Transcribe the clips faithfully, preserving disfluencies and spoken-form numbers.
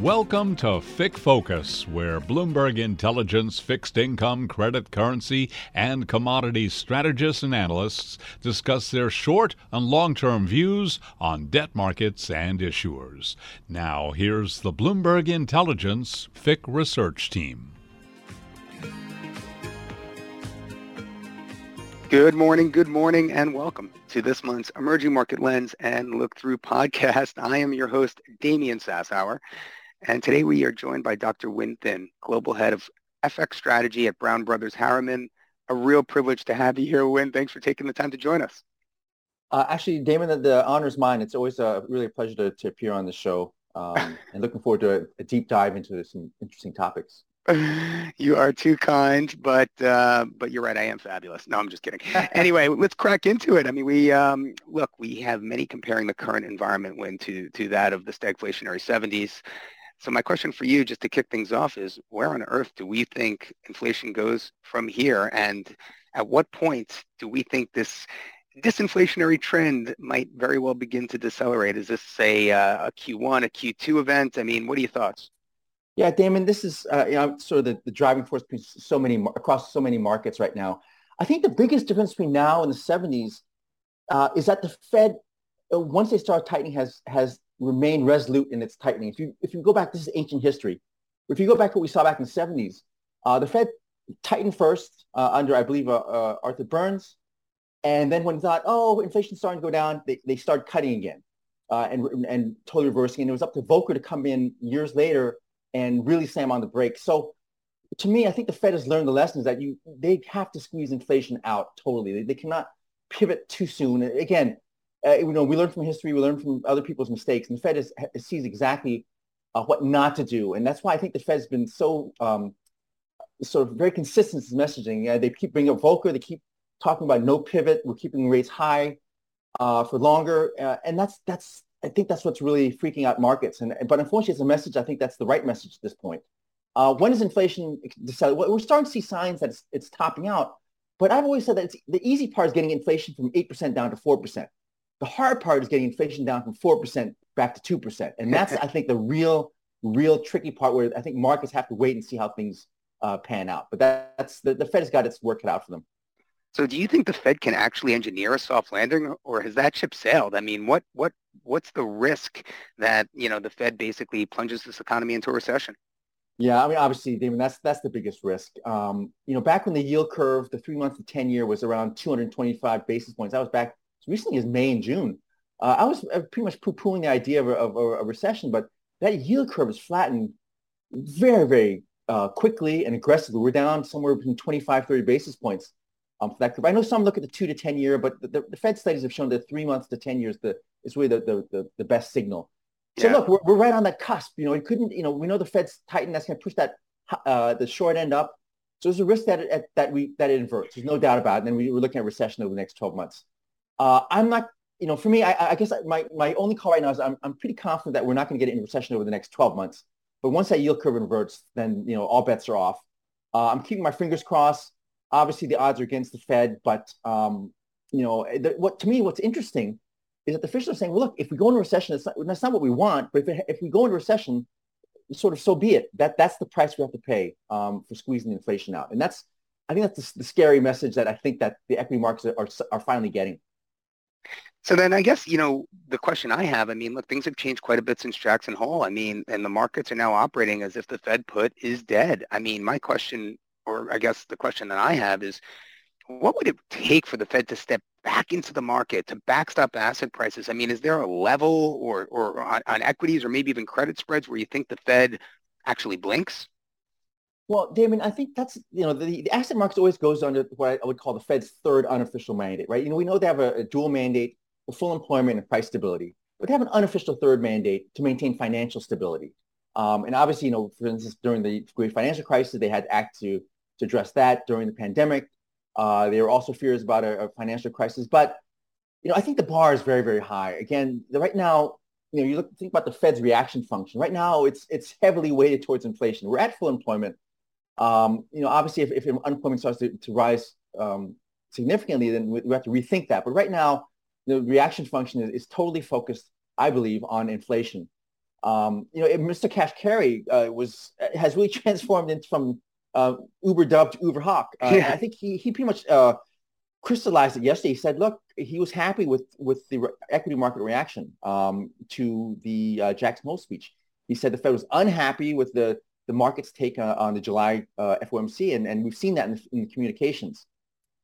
Welcome to F I C Focus, where Bloomberg Intelligence fixed income, credit, currency, and commodities strategists and analysts discuss their short and long-term views on debt markets and issuers. Now, here's the Bloomberg Intelligence F I C research team. Good morning, good morning, and welcome to this month's Emerging Market Lens and Look Through podcast. I am your host, Damien Sassower. And today we are joined by Doctor Win Thin, Global Head of F X Strategy at Brown Brothers Harriman. A real privilege to have you here, Win. Thanks for taking the time to join us. Uh, actually, Damon, the, the honor's mine. It's always a, really a pleasure to, to appear on the show. Um, and looking forward to a, a deep dive into some interesting topics. You are too kind, but uh, but you're right. I am fabulous. No, I'm just kidding. Anyway, let's crack into it. I mean, we um, look, we have many comparing the current environment, Win, to, to that of the stagflationary seventies. So my question for you, just to kick things off, is where on earth do we think inflation goes from here? And at what point do we think this disinflationary trend might very well begin to decelerate? Is this, say, a, a Q one, a Q two event? I mean, what are your thoughts? Yeah, Damon, this is uh, you know, sort of the, the driving force between so many, across so many markets right now. I think the biggest difference between now and the seventies uh, is that the Fed, once they start tightening, has has remain resolute in its tightening. If you if you go back, this is ancient history. If you go back to what we saw back in the seventies, uh, the Fed tightened first uh, under, I believe, uh, uh, Arthur Burns. And then when they thought, oh, inflation's starting to go down, they, they started cutting again uh, and, and totally reversing. And it was up to Volcker to come in years later and really slam on the brakes. So to me, I think the Fed has learned the lessons that you they have to squeeze inflation out totally. They, they cannot pivot too soon. Again, Uh, you know, we learn from history, we learn from other people's mistakes, and the Fed is, ha- sees exactly uh, what not to do. And that's why I think the Fed's been so um, sort of very consistent in its messaging. Uh, they keep bringing up Volcker, they keep talking about no pivot, we're keeping rates high uh, for longer. Uh, and that's, that's I think that's what's really freaking out markets. And But unfortunately, it's a message, I think that's the right message at this point. Uh, when is inflation decided? Well, we're starting to see signs that it's, it's topping out. But I've always said that it's, the easy part is getting inflation from eight percent down to four percent. The hard part is getting inflation down from four percent back to two percent. And that's, I think, the real, real tricky part where I think markets have to wait and see how things uh, pan out. But that, that's the, the Fed has got its work cut out for them. So do you think the Fed can actually engineer a soft landing, or has that ship sailed? I mean, what what what's the risk that, you know, the Fed basically plunges this economy into a recession? Yeah, I mean, obviously, Damon, that's that's the biggest risk. Um, you know, back when the yield curve, the three-month to ten-year was around two hundred twenty-five basis points, that was back recently as May and June, uh, I was pretty much poo-pooing the idea of a, of a recession, but that yield curve is flattened very, very uh, quickly and aggressively. We're down somewhere between twenty-five, thirty basis points um, for that curve. I know some look at the two to ten year, but the, the, the Fed studies have shown that three months to ten years the, is really the, the, the, the best signal. So yeah. Look, we're, we're right on that cusp. You know, it couldn't, you know, we know the Fed's tightened. That's going to push that uh, the short end up. So there's a risk that it, that we that it inverts. There's no doubt about it. And then we, we're looking at recession over the next twelve months. Uh, I'm not, you know, for me, I, I guess my, my only call right now is I'm I'm pretty confident that we're not going to get into recession over the next twelve months. But once that yield curve inverts, then, you know, all bets are off. Uh, I'm keeping my fingers crossed. Obviously, the odds are against the Fed. But, um, you know, the, what to me, what's interesting is that the officials are saying, well, look, if we go into recession, it's not, that's not what we want. But if, it, if we go into recession, sort of so be it. That That's the price we have to pay um, for squeezing inflation out. And that's, I think that's the, the scary message that I think that the equity markets are are finally getting. So then I guess, you know, the question I have, I mean, look, things have changed quite a bit since Jackson Hole. I mean, and the markets are now operating as if the Fed put is dead. I mean, my question, or I guess the question that I have is, what would it take for the Fed to step back into the market to backstop asset prices? I mean, is there a level or, or on, on equities or maybe even credit spreads where you think the Fed actually blinks? Well, Damon, I think that's, you know, the, the asset market always goes under what I would call the Fed's third unofficial mandate, right? You know, we know they have a, a dual mandate for full employment and price stability, but they have an unofficial third mandate to maintain financial stability. Um, and obviously, you know, for instance, during the great financial crisis, they had to act to, to address that during the pandemic. Uh, there were also fears about a, a financial crisis. But, you know, I think the bar is very, very high. Again, the, right now, you know, you look, think about the Fed's reaction function. Right now, it's it's heavily weighted towards inflation. We're at full employment. Um, you know, obviously, if, if unemployment starts to, to rise um, significantly, then we, we have to rethink that. But right now, the reaction function is, is totally focused, I believe, on inflation. Um, you know, Mister Kashkari uh, was has really transformed into from uh, Uber Dub to Uber Hawk. Uh, yeah. I think he he pretty much uh, crystallized it yesterday. He said, "Look, he was happy with with the re- equity market reaction um, to the uh, Jackson Hole speech." He said the Fed was unhappy with the the market's take on, on the July uh, F O M C, and, and we've seen that in the, in the communications.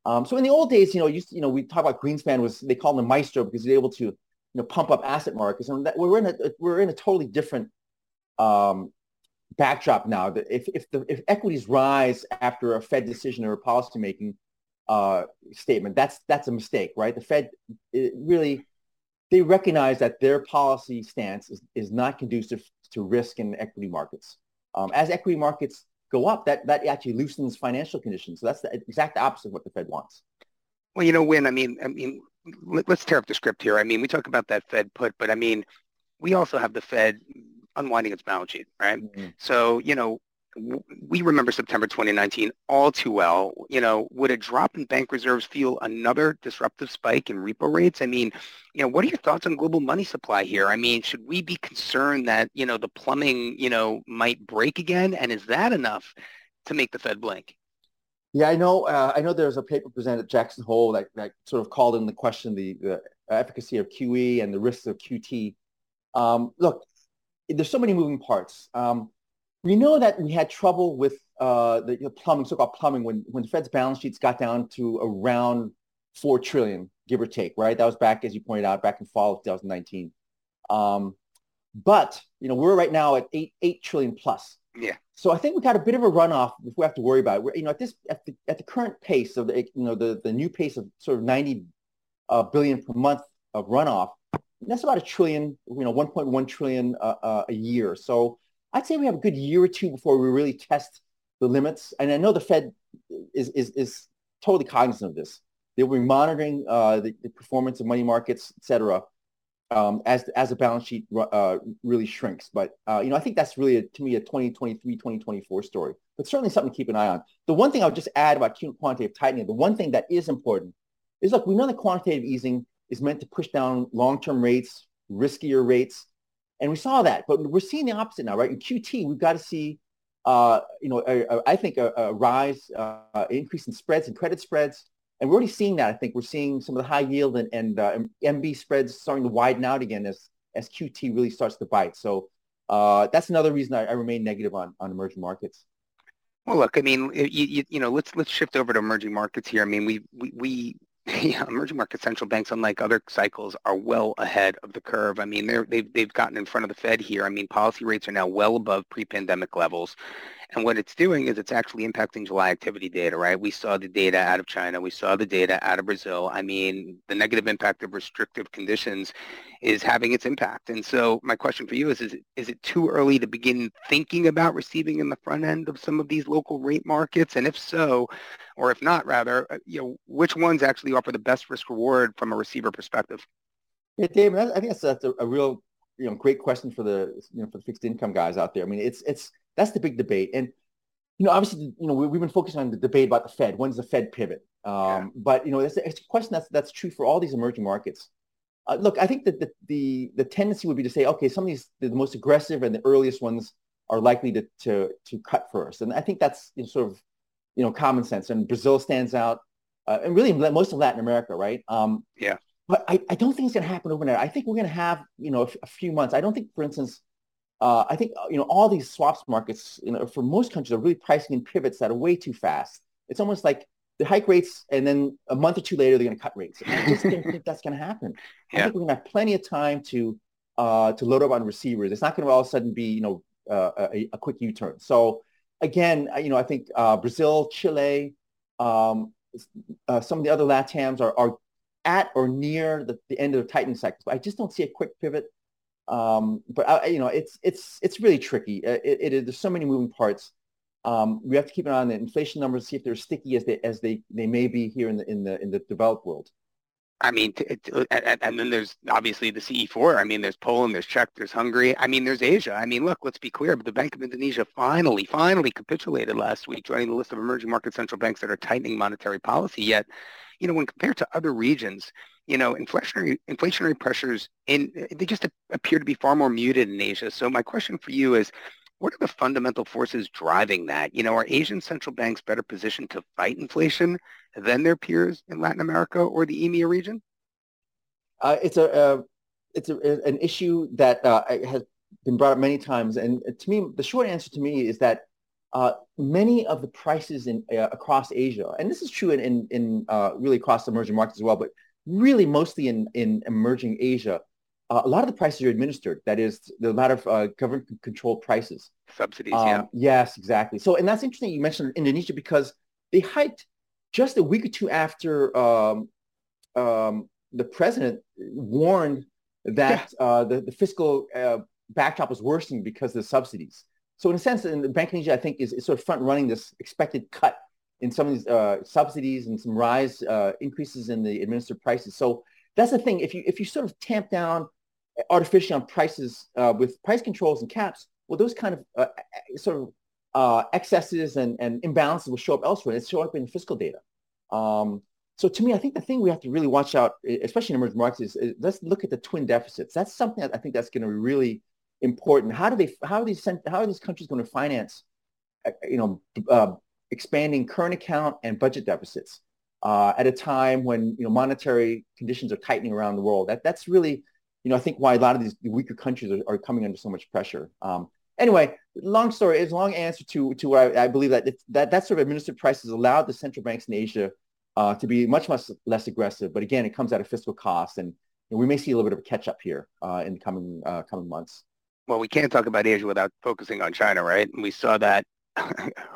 Um, so in the old days, you know, you, you know, we talk about Greenspan was they called him the Maestro because he was able to you know, pump up asset markets, and that we're in a we're in a totally different um, backdrop now. That if if the if equities rise after a Fed decision or a policy making uh, statement, that's that's a mistake, right? The Fed it really they recognize that their policy stance is, is not conducive to risk in equity markets. Um, as equity markets go up, that that actually loosens financial conditions. So that's the exact opposite of what the Fed wants. Well, you know, Win, I mean, I mean. Let's tear up the script here. I mean, we talk about that Fed put, but I mean, we also have the Fed unwinding its balance sheet, right? Mm-hmm. So, you know, w- we remember September twenty nineteen all too well. You know, would a drop in bank reserves fuel another disruptive spike in repo rates? I mean, you know, what are your thoughts on global money supply here? I mean, should we be concerned that, you know, the plumbing, you know, might break again? And is that enough to make the Fed blink? Yeah, I know. Uh, I know there was a paper presented at Jackson Hole that, that sort of called into question the, the efficacy of Q E and the risks of Q T. Um, look, there's so many moving parts. Um, we know that we had trouble with uh, the, the plumbing, so-called plumbing, when when the Fed's balance sheets got down to around four trillion, give or take. Right, that was back, as you pointed out, back in fall of twenty nineteen. Um, but you know, we're right now at eight eight trillion plus. Yeah. So I think we got a bit of a runoff if we have to worry about it. We're, you know, at this at the at the current pace of the you know the, the new pace of sort of ninety uh, billion per month of runoff, that's about a trillion, you know, one point one trillion uh, uh, a year. So I'd say we have a good year or two before we really test the limits. And I know the Fed is is is totally cognizant of this. They will be monitoring uh, the, the performance of money markets, et cetera, Um, as as the balance sheet uh, really shrinks. But, uh, you know, I think that's really, a, to me, a twenty twenty-three, twenty twenty-four story, but certainly something to keep an eye on. The one thing I would just add about quantitative tightening, the one thing that is important is, look, we know that quantitative easing is meant to push down long-term rates, riskier rates, and we saw that. But we're seeing the opposite now, right? In Q T, we've got to see, uh, you know, a, a, I think a, a rise, uh, increase in spreads and credit spreads. And we're already seeing that. I think we're seeing some of the high yield and, and uh, M B spreads starting to widen out again as, as Q T really starts to bite. So uh, that's another reason I, I remain negative on, on emerging markets. Well, look, I mean, you, you, you know, let's let's shift over to emerging markets here. I mean, we we, we yeah, emerging market central banks, unlike other cycles, are well ahead of the curve. I mean, they're, they've they've gotten in front of the Fed here. I mean, policy rates are now well above pre-pandemic levels. And what it's doing is it's actually impacting July activity data, right? We saw the data out of China. We saw the data out of Brazil. I mean, the negative impact of restrictive conditions is having its impact. And so my question for you is, is it, is it too early to begin thinking about receiving in the front end of some of these local rate markets? And if so, or if not, rather, you know, which ones actually offer the best risk reward from a receiver perspective? Yeah, David, I think that's, that's a, a real, you know, great question for the, you know, for the fixed income guys out there. I mean, it's, it's, that's the big debate. And, you know, obviously, you know, we, we've been focusing on the debate about the Fed. When's the Fed pivot? Um, yeah. But, you know, it's, it's a question that's that's true for all these emerging markets. Uh, look, I think that the, the the tendency would be to say, okay, some of these, the most aggressive and the earliest ones are likely to to, to cut first. And I think that's you know, sort of, you know, common sense. And Brazil stands out, uh, and really most of Latin America, right? Um, yeah. But I, I don't think it's going to happen overnight. I think we're going to have, you know, a, a few months. I don't think, for instance, Uh, I think, you know, all these swaps markets, you know, for most countries are really pricing in pivots that are way too fast. It's almost like they hike rates and then a month or two later, they're going to cut rates. I just don't think that's going to happen. Yeah. I think we're going to have plenty of time to uh, to load up on receivers. It's not going to all of a sudden be, you know, uh, a, a quick U-turn. So again, you know, I think uh, Brazil, Chile, um, uh, some of the other LATAMs are, are at or near the, the end of the tightening cycle. But I just don't see a quick pivot. Um, but, I, you know, it's it's it's really tricky. It, it, it There's so many moving parts. Um, we have to keep an eye on the inflation numbers, see if they're sticky as they as they, they may be here in the in the in the developed world. I mean, t- t- and, and then there's obviously the C E four. I mean, there's Poland, there's Czech, there's Hungary. I mean, there's Asia. I mean, look, let's be clear. But the Bank of Indonesia finally, finally capitulated last week, joining the list of emerging market central banks that are tightening monetary policy. Yet, you know, when compared to other regions, you know, inflationary inflationary pressures, in they just appear to be far more muted in Asia. So my question for you is, what are the fundamental forces driving that? You know, are Asian central banks better positioned to fight inflation than their peers in Latin America or the E M E A region? Uh, it's a uh, it's a, an issue that uh, has been brought up many times, and to me, the short answer to me is that uh, many of the prices in uh, across Asia, and this is true in in, in uh, really across emerging markets as well, but really mostly in in emerging Asia. Uh, a lot of the prices are administered. That is, the lot of uh, government-controlled prices. Subsidies, um, yeah. Yes, exactly. So, and that's interesting you mentioned Indonesia, because they hiked just a week or two after um, um, the president warned that yeah. uh, the, the fiscal uh, backdrop was worsening because of the subsidies. So in a sense, in the Bank of Indonesia, I think, is, is sort of front-running this expected cut in some of these uh, subsidies and some rise uh, increases in the administered prices. So that's the thing. If you if you sort of tamp down artificially on prices uh, with price controls and caps, well, those kind of uh, sort of uh, excesses and, and imbalances will show up elsewhere. It's show up in fiscal data. Um, so to me, I think the thing we have to really watch out, especially in emerging markets, is, is let's look at the twin deficits. That's something that I think that's going to be really important. How do they? How are these? How are these countries going to finance, you know, uh, expanding current account and budget deficits uh, at a time when you know monetary conditions are tightening around the world? That that's really You know, I think why a lot of these weaker countries are, are coming under so much pressure. Um, anyway, long story, it's a long answer to to what I, I believe that, it, that that sort of administered prices allowed the central banks in Asia uh, to be much, much less aggressive. But again, it comes out of fiscal costs, and you know, we may see a little bit of a catch up here uh, in the coming uh, coming months. Well, we can't talk about Asia without focusing on China, right? And we saw that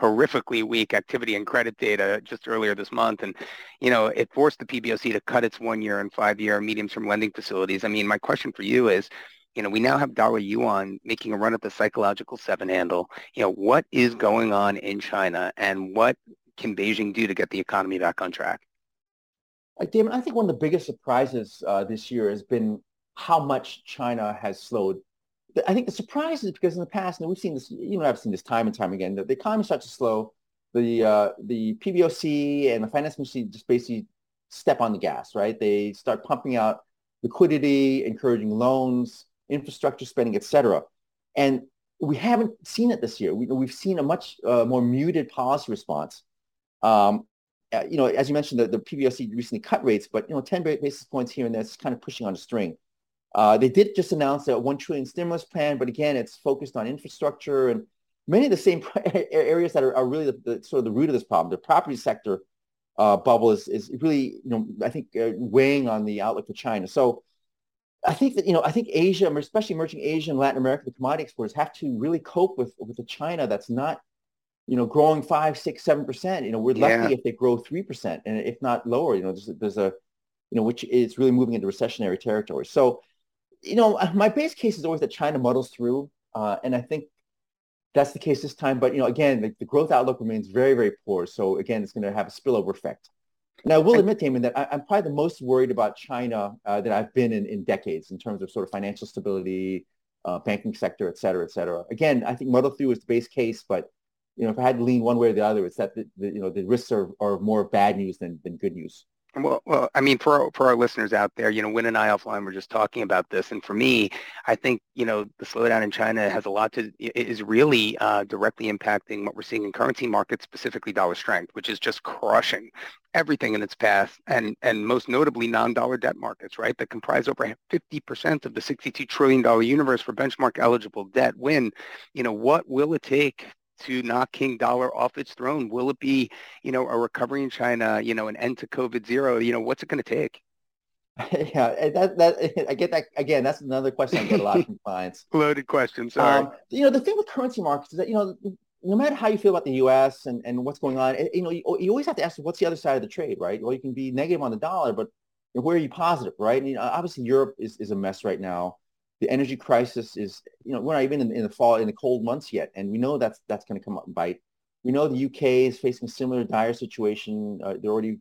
horrifically weak activity and credit data just earlier this month. And, you know, it forced the P B O C to cut its one-year and five-year medium-term lending facilities. I mean, my question for you is, you know, we now have dollar yuan making a run at the psychological seven handle. You know, what is going on in China, and what can Beijing do to get the economy back on track? Damon, I think one of the biggest surprises uh, this year has been how much China has slowed. I think the surprise is because in the past, and we've seen this, you know, I've seen this time and time again, that the economy starts to slow, the uh, the P B O C and the finance ministry just basically step on the gas, right? They start pumping out liquidity, encouraging loans, infrastructure spending, et cetera. And we haven't seen it this year. We, we've seen a much uh, more muted policy response. Um, uh, you know, as you mentioned, the, the P B O C recently cut rates, but, you know, ten basis points here and there, it's kind of pushing on a string. Uh, they did just announce a one trillion dollars stimulus plan, but again, it's focused on infrastructure and many of the same areas that are, are really the, the, sort of the root of this problem. The property sector uh, bubble is, is really, you know, I think uh, weighing on the outlook for China. So I think that, you know, I think Asia, especially emerging Asia and Latin America, the commodity exporters have to really cope with with a China that's not, you know, growing five, six, seven percent. You know, we're lucky yeah. if they grow three percent, and if not lower, you know, there's, there's a, you know, which is really moving into recessionary territory. So, you know, my base case is always that China muddles through, uh, and I think that's the case this time. But, you know, again, the, the growth outlook remains very, very poor. So, again, it's going to have a spillover effect. And I will admit, Damon, that I, I'm probably the most worried about China uh, that I've been in, in decades in terms of sort of financial stability, uh, banking sector, et cetera, et cetera. Again, I think muddle through is the base case. But, you know, if I had to lean one way or the other, it's that, the, the, you know, the risks are, are more bad news than, than good news. Well, well, I mean, for our, for our listeners out there, you know, Win and I offline were just talking about this, and for me, I think you know the slowdown in China has a lot to is really uh, directly impacting what we're seeing in currency markets, specifically dollar strength, which is just crushing everything in its path, and and most notably non-dollar debt markets, right, that comprise over fifty percent of the sixty-two trillion dollars universe for benchmark eligible debt. Win, you know, what will it take to knock King Dollar off its throne? Will it be, you know, a recovery in China, you know, an end to COVID zero? You know, what's it going to take? Yeah, that, that, I get that. Again, that's another question I get a lot from clients. Loaded question, sorry. Um, you know, the thing with currency markets is that, you know, no matter how you feel about the U S and, and what's going on, you know, you, you always have to ask what's the other side of the trade, right? Well, you can be negative on the dollar, but where are you positive, right? I mean, obviously, Europe is, is a mess right now. The energy crisis is, you know, we're not even in, in the fall, in the cold months yet, and we know that's that's going to come up and bite. We know the U K is facing a similar dire situation. Uh, they're already, you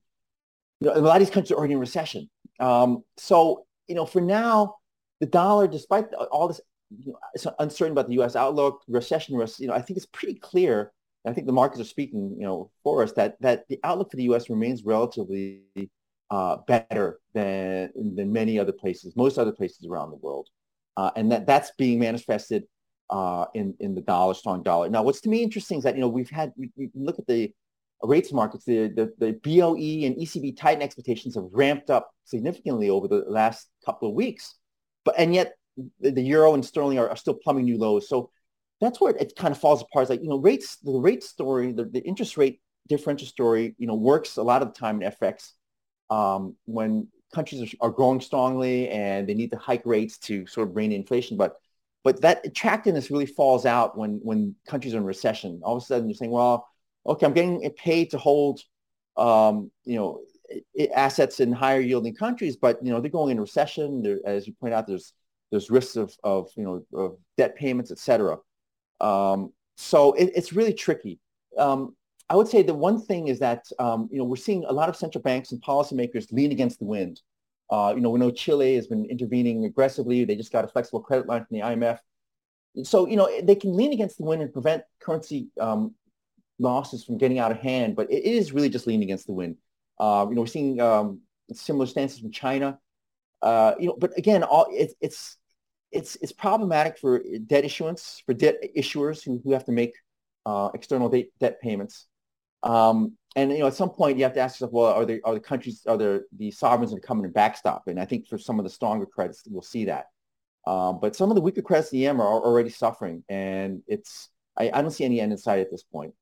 know, a lot of these countries are already in recession. Um, so, you know, for now, the dollar, despite all this, you know, it's uncertain about the U S outlook, recession risk, you know, I think it's pretty clear, and I think the markets are speaking, you know, for us that that the outlook for the U S remains relatively uh, better than than many other places, most other places around the world. Uh, and that, that's being manifested uh, in, in the dollar, strong dollar. Now, what's to me interesting is that, you know, we've had, we, we look at the rates markets, the, the, the B O E and E C B tightening expectations have ramped up significantly over the last couple of weeks. But and yet the, the euro and sterling are, are still plumbing new lows. So that's where it kind of falls apart. It's like, you know, rates, the rate story, the, the interest rate differential story, you know, works a lot of the time in F X um, when countries are, are growing strongly and they need to hike rates to sort of rein in inflation. But but that attractiveness really falls out when, when countries are in recession. All of a sudden you're saying, well, okay, I'm getting paid to hold, um, you know, assets in higher yielding countries, but, you know, they're going into recession. There, as you point out, there's there's risks of, of you know, of debt payments, et cetera. Um, so it, it's really tricky. Um, I would say the one thing is that, um, you know, we're seeing a lot of central banks and policymakers lean against the wind. Uh, you know, we know Chile has been intervening aggressively. They just got a flexible credit line from the I M F. So, you know, they can lean against the wind and prevent currency um, losses from getting out of hand, but it is really just leaning against the wind. Uh, you know, we're seeing um, similar stances from China. Uh, you know, but again, all it, it's it's it's problematic for debt issuance, for debt issuers who, who have to make uh, external de- debt payments. Um, and you know, at some point, you have to ask yourself, well, are the are the countries are the the sovereigns going to come in and backstop? And I think for some of the stronger credits, we'll see that. Um, but some of the weaker credits in the E M are already suffering, and it's I, I don't see any end in sight at this point.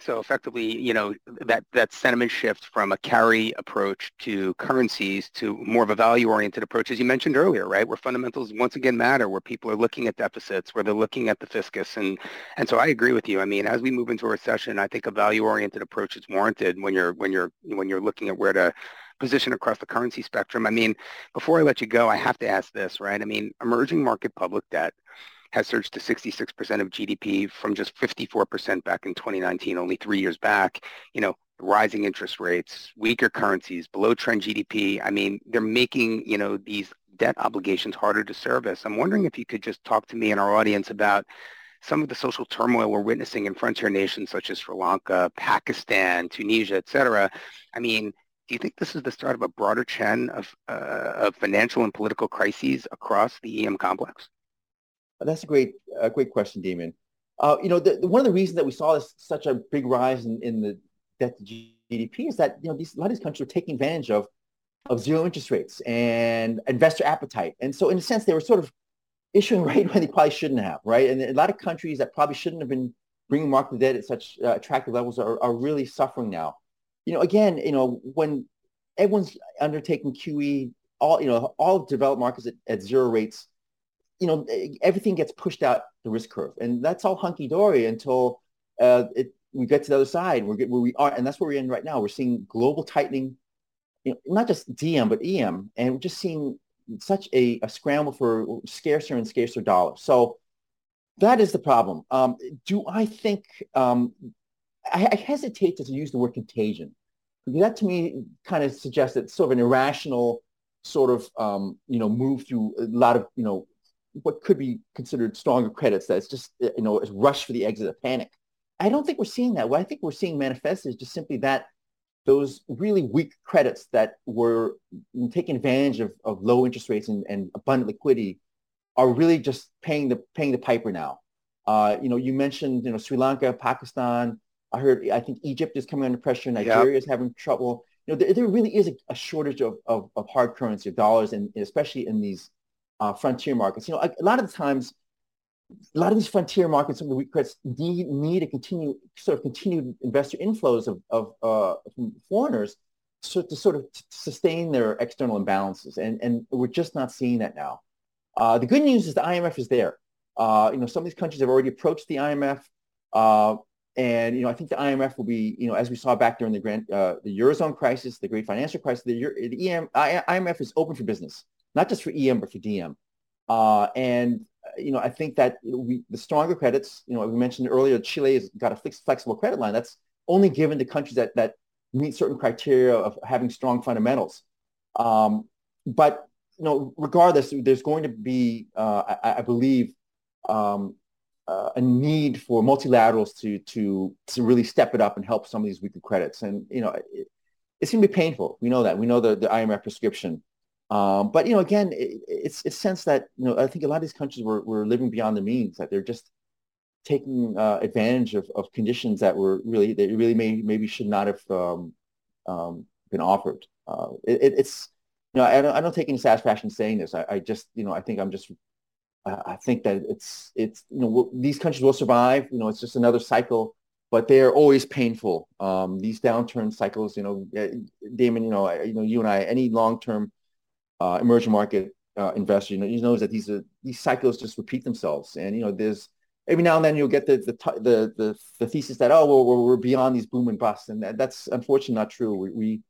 So effectively, you know, that, that sentiment shift from a carry approach to currencies to more of a value-oriented approach, as you mentioned earlier, right, where fundamentals once again matter, where people are looking at deficits, where they're looking at the fiscus. And and so I agree with you. I mean, as we move into a recession, I think a value-oriented approach is warranted when you're when you're when you're looking at where to position across the currency spectrum. I mean, before I let you go, I have to ask this, right? I mean, emerging market public debt has surged to sixty-six percent of G D P from just fifty-four percent back in twenty nineteen, only three years back. You know, rising interest rates, weaker currencies, below trend G D P. I mean, they're making, you know, these debt obligations harder to service. I'm wondering if you could just talk to me and our audience about some of the social turmoil we're witnessing in frontier nations such as Sri Lanka, Pakistan, Tunisia, et cetera. I mean, do you think this is the start of a broader trend of, uh, of financial and political crises across the E M complex? That's a great, a great question, Damien. Uh, you know, the, the, one of the reasons that we saw this, such a big rise in, in the debt to G D P is that, you know, these, a lot of these countries were taking advantage of, of zero interest rates and investor appetite. And so in a sense, they were sort of issuing rate when they probably shouldn't have, right? And a lot of countries that probably shouldn't have been bringing market debt at such uh, attractive levels are, are really suffering now. You know, again, you know, when everyone's undertaking Q E, all, you know, all developed markets at, at zero rates, you know, everything gets pushed out the risk curve, and that's all hunky dory until uh, it, we get to the other side where we are, and that's where we're in right now. We're seeing global tightening, you know, not just D M but E M, and we're just seeing such a, a scramble for scarcer and scarcer dollars. So that is the problem. Um, do I think um, I, I hesitate to use the word contagion, because that to me kind of suggests that it's sort of an irrational sort of um, you know move through a lot of you know. what could be considered stronger credits, that's just, you know, a rush for the exit of panic. I don't think we're seeing that. What I think we're seeing manifest is just simply that those really weak credits that were taking advantage of, of low interest rates and, and abundant liquidity are really just paying the paying the piper now. Uh, you know, you mentioned, you know, Sri Lanka, Pakistan. I heard, I think Egypt is coming under pressure. Nigeria is yep. having trouble. You know, there, there really is a, a shortage of, of, of hard currency, of dollars, and especially in these Uh, frontier markets. You know, a, a lot of the times, a lot of these frontier markets, some of the weak credits need, need to continue, sort of continued investor inflows of, of uh, from foreigners so, to sort of t- sustain their external imbalances. And, and we're just not seeing that now. Uh, the good news is the I M F is there. Uh, you know, some of these countries have already approached the I M F. Uh, and, you know, I think the I M F will be, you know, as we saw back during the grand, uh, the Eurozone crisis, the great financial crisis, the, Euro, the E M, I, IMF is open for business. Not just for E M, but for D M. Uh, and, you know, I think that we, the stronger credits, you know, we mentioned earlier, Chile has got a fixed, flexible credit line. That's only given to countries that, that meet certain criteria of having strong fundamentals. Um, but, you know, regardless, there's going to be, uh, I, I believe, um, uh, a need for multilaterals to, to, to really step it up and help some of these weaker credits. And, you know, it, it's going to be painful. We know that. We know the, the I M F prescription. Um, but, you know, again, it, it's a sense that, you know, I think a lot of these countries were, were living beyond their means, that they're just taking uh, advantage of, of conditions that were really, that really may, maybe should not have um, um, been offered. Uh, it, it's, you know, I don't, I don't take any satisfaction saying this. I, I just, you know, I think I'm just, I think that it's, it's, you know, these countries will survive. You know, it's just another cycle, but they are always painful. Um, these downturn cycles, you know, Damien, you know, I, you know, you and I, any long-term uh, emerging market uh, investor, you know, you know that these are, these cycles just repeat themselves. And, you know, there's every now and then you'll get the the the the, the thesis that, oh, well, we're, we're beyond these boom and bust, and that, that's unfortunately not true. We, we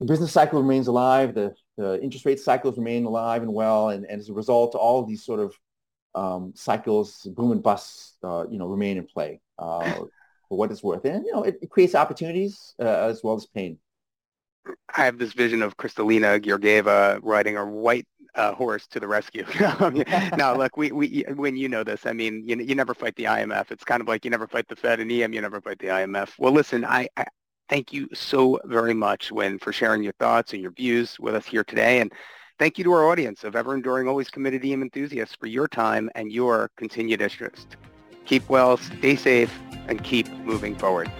the business cycle remains alive. The The interest rate cycles remain alive and well, and, and as a result, all of these sort of um, cycles, boom and bust, uh, you know, remain in play uh, for what it's worth. And, you know, it, it creates opportunities uh, as well as pain. I have this vision of Kristalina Georgieva riding a white uh, horse to the rescue. No, look, we, we, when you know this, I mean, you, you never fight the I M F. It's kind of like you never fight the Fed and E M, you never fight the I M F. Well, listen, I... I Thank you so very much, Win, for sharing your thoughts and your views with us here today. And thank you to our audience of ever-enduring, always committed E M enthusiasts for your time and your continued interest. Keep well, stay safe, and keep moving forward.